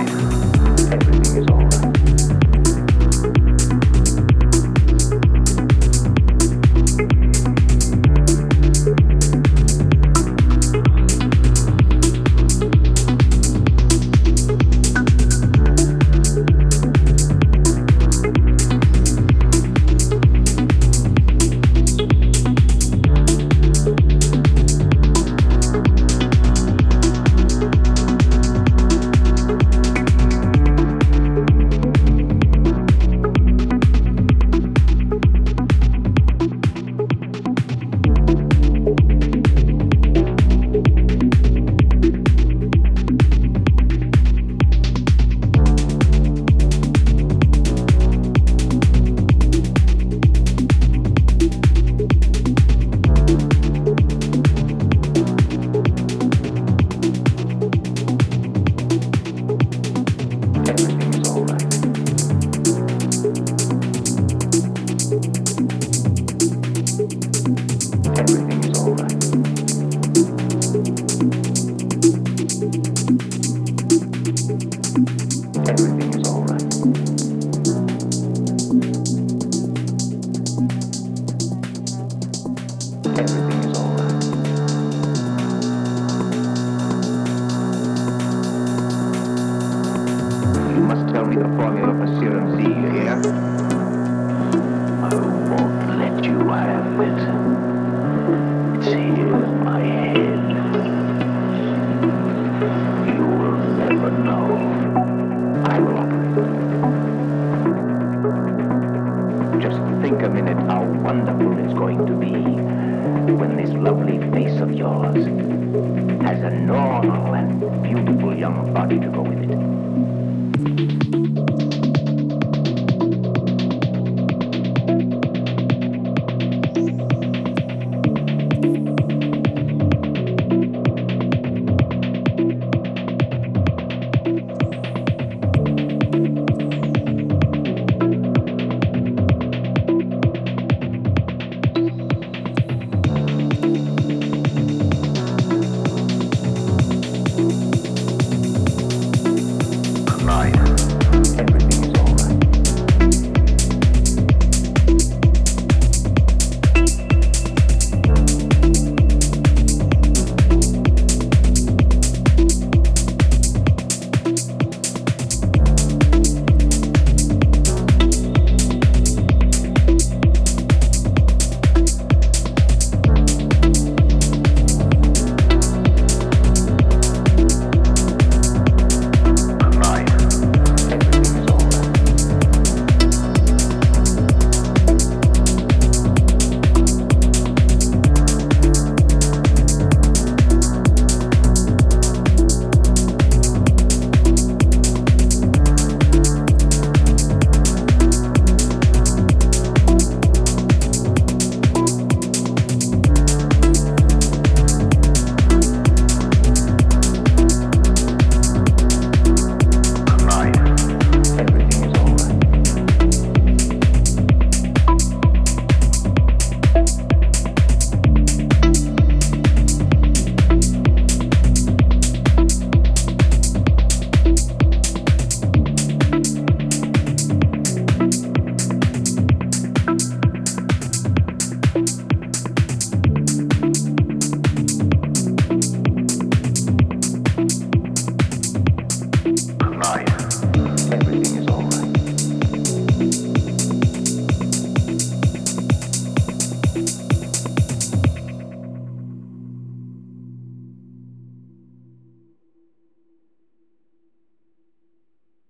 Has a normal